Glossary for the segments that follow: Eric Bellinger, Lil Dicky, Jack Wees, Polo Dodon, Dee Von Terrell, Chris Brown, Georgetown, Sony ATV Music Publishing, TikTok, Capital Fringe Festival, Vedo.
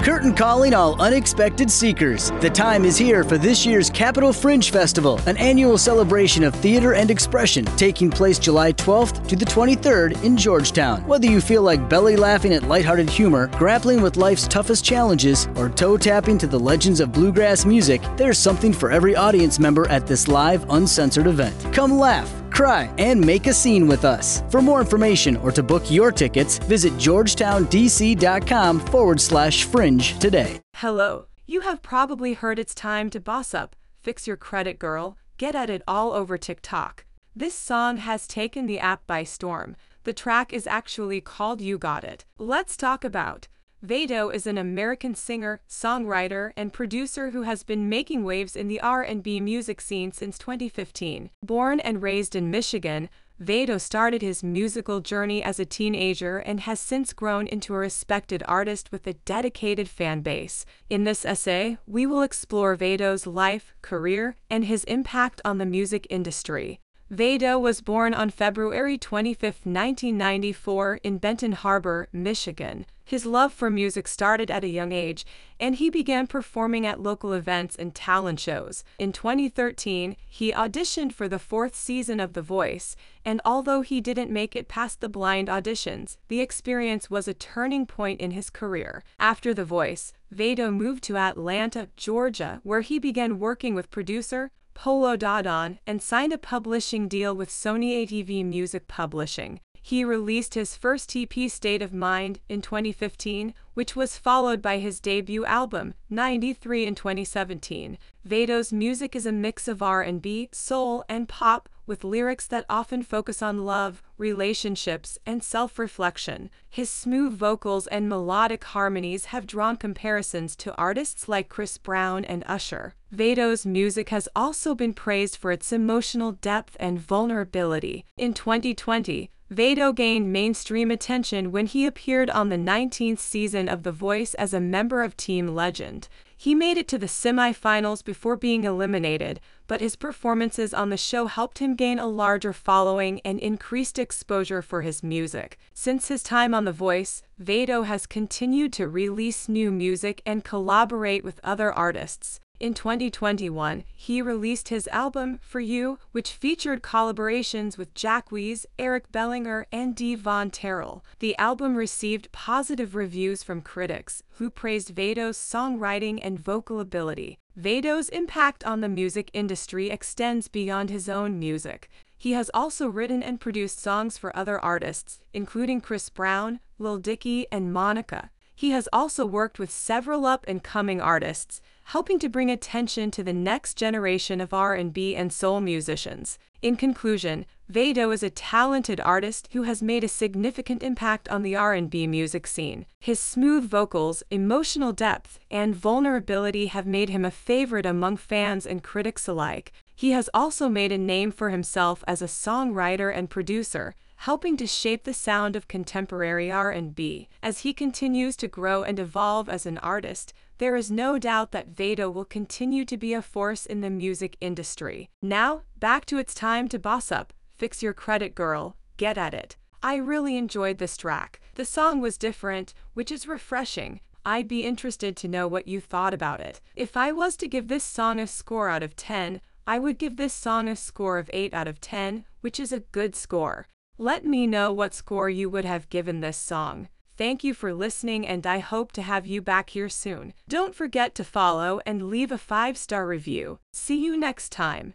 Curtain calling all unexpected seekers. The time is here for this year's Capital Fringe Festival, an annual celebration of theater and expression taking place July 12th to the 23rd in Georgetown. Whether you feel like belly laughing at lighthearted humor, grappling with life's toughest challenges, or toe-tapping to the legends of bluegrass music, there's something for every audience member at this live, uncensored event. Come laugh, cry, and make a scene with us. For more information or to book your tickets, visit georgetowndc.com/fringe today. Hello. You have probably heard it's time to boss up, fix your credit girl, get at it all over TikTok. This song has taken the app by storm. The track is actually called You Got It. Let's talk about. Vedo is an American singer, songwriter, and producer who has been making waves in the R&B music scene since 2015. Born and raised in Michigan, Vedo started his musical journey as a teenager and has since grown into a respected artist with a dedicated fan base. In this essay, we will explore Vedo's life, career, and his impact on the music industry. Vedo was born on February 25, 1994, in Benton Harbor, Michigan. His love for music started at a young age, and he began performing at local events and talent shows. In 2013, he auditioned for the 4th season of The Voice, and although he didn't make it past the blind auditions, the experience was a turning point in his career. After The Voice, Vedo moved to Atlanta, Georgia, where he began working with producer Polo Dodon and signed a publishing deal with Sony ATV Music Publishing. He released his first EP, State of Mind, in 2015, which was followed by his debut album, 93, in 2017. Vedo's music is a mix of R&B, soul, and pop, with lyrics that often focus on love, relationships, and self-reflection. His smooth vocals and melodic harmonies have drawn comparisons to artists like Chris Brown and Usher. Vedo's music has also been praised for its emotional depth and vulnerability. In 2020, Vedo gained mainstream attention when he appeared on the 19th season of The Voice as a member of Team Legend. He made it to the semifinals before being eliminated, but his performances on the show helped him gain a larger following and increased exposure for his music. Since his time on The Voice, Vedo has continued to release new music and collaborate with other artists. In 2021, he released his album, For You, which featured collaborations with Jack Wees, Eric Bellinger, and Dee Von Terrell. The album received positive reviews from critics, who praised Vedo's songwriting and vocal ability. Vedo's impact on the music industry extends beyond his own music. He has also written and produced songs for other artists, including Chris Brown, Lil Dicky, and Monica. He has also worked with several up-and-coming artists, helping to bring attention to the next generation of R&B and soul musicians. In conclusion, Vedo is a talented artist who has made a significant impact on the R&B music scene. His smooth vocals, emotional depth, and vulnerability have made him a favorite among fans and critics alike. He has also made a name for himself as a songwriter and producer, helping to shape the sound of contemporary R&B. As he continues to grow and evolve as an artist, there is no doubt that Vedo will continue to be a force in the music industry. Now, back to It's Time to Boss Up, Fix Your Credit Girl, Get At It. I really enjoyed this track. The song was different, which is refreshing. I'd be interested to know what you thought about it. If I was to give this song a score out of 10, I would give this song a score of 8 out of 10, which is a good score. Let me know what score you would have given this song. Thank you for listening, and I hope to have you back here soon. Don't forget to follow and leave a 5-star review. See you next time.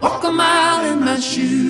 Walk a mile in my shoes.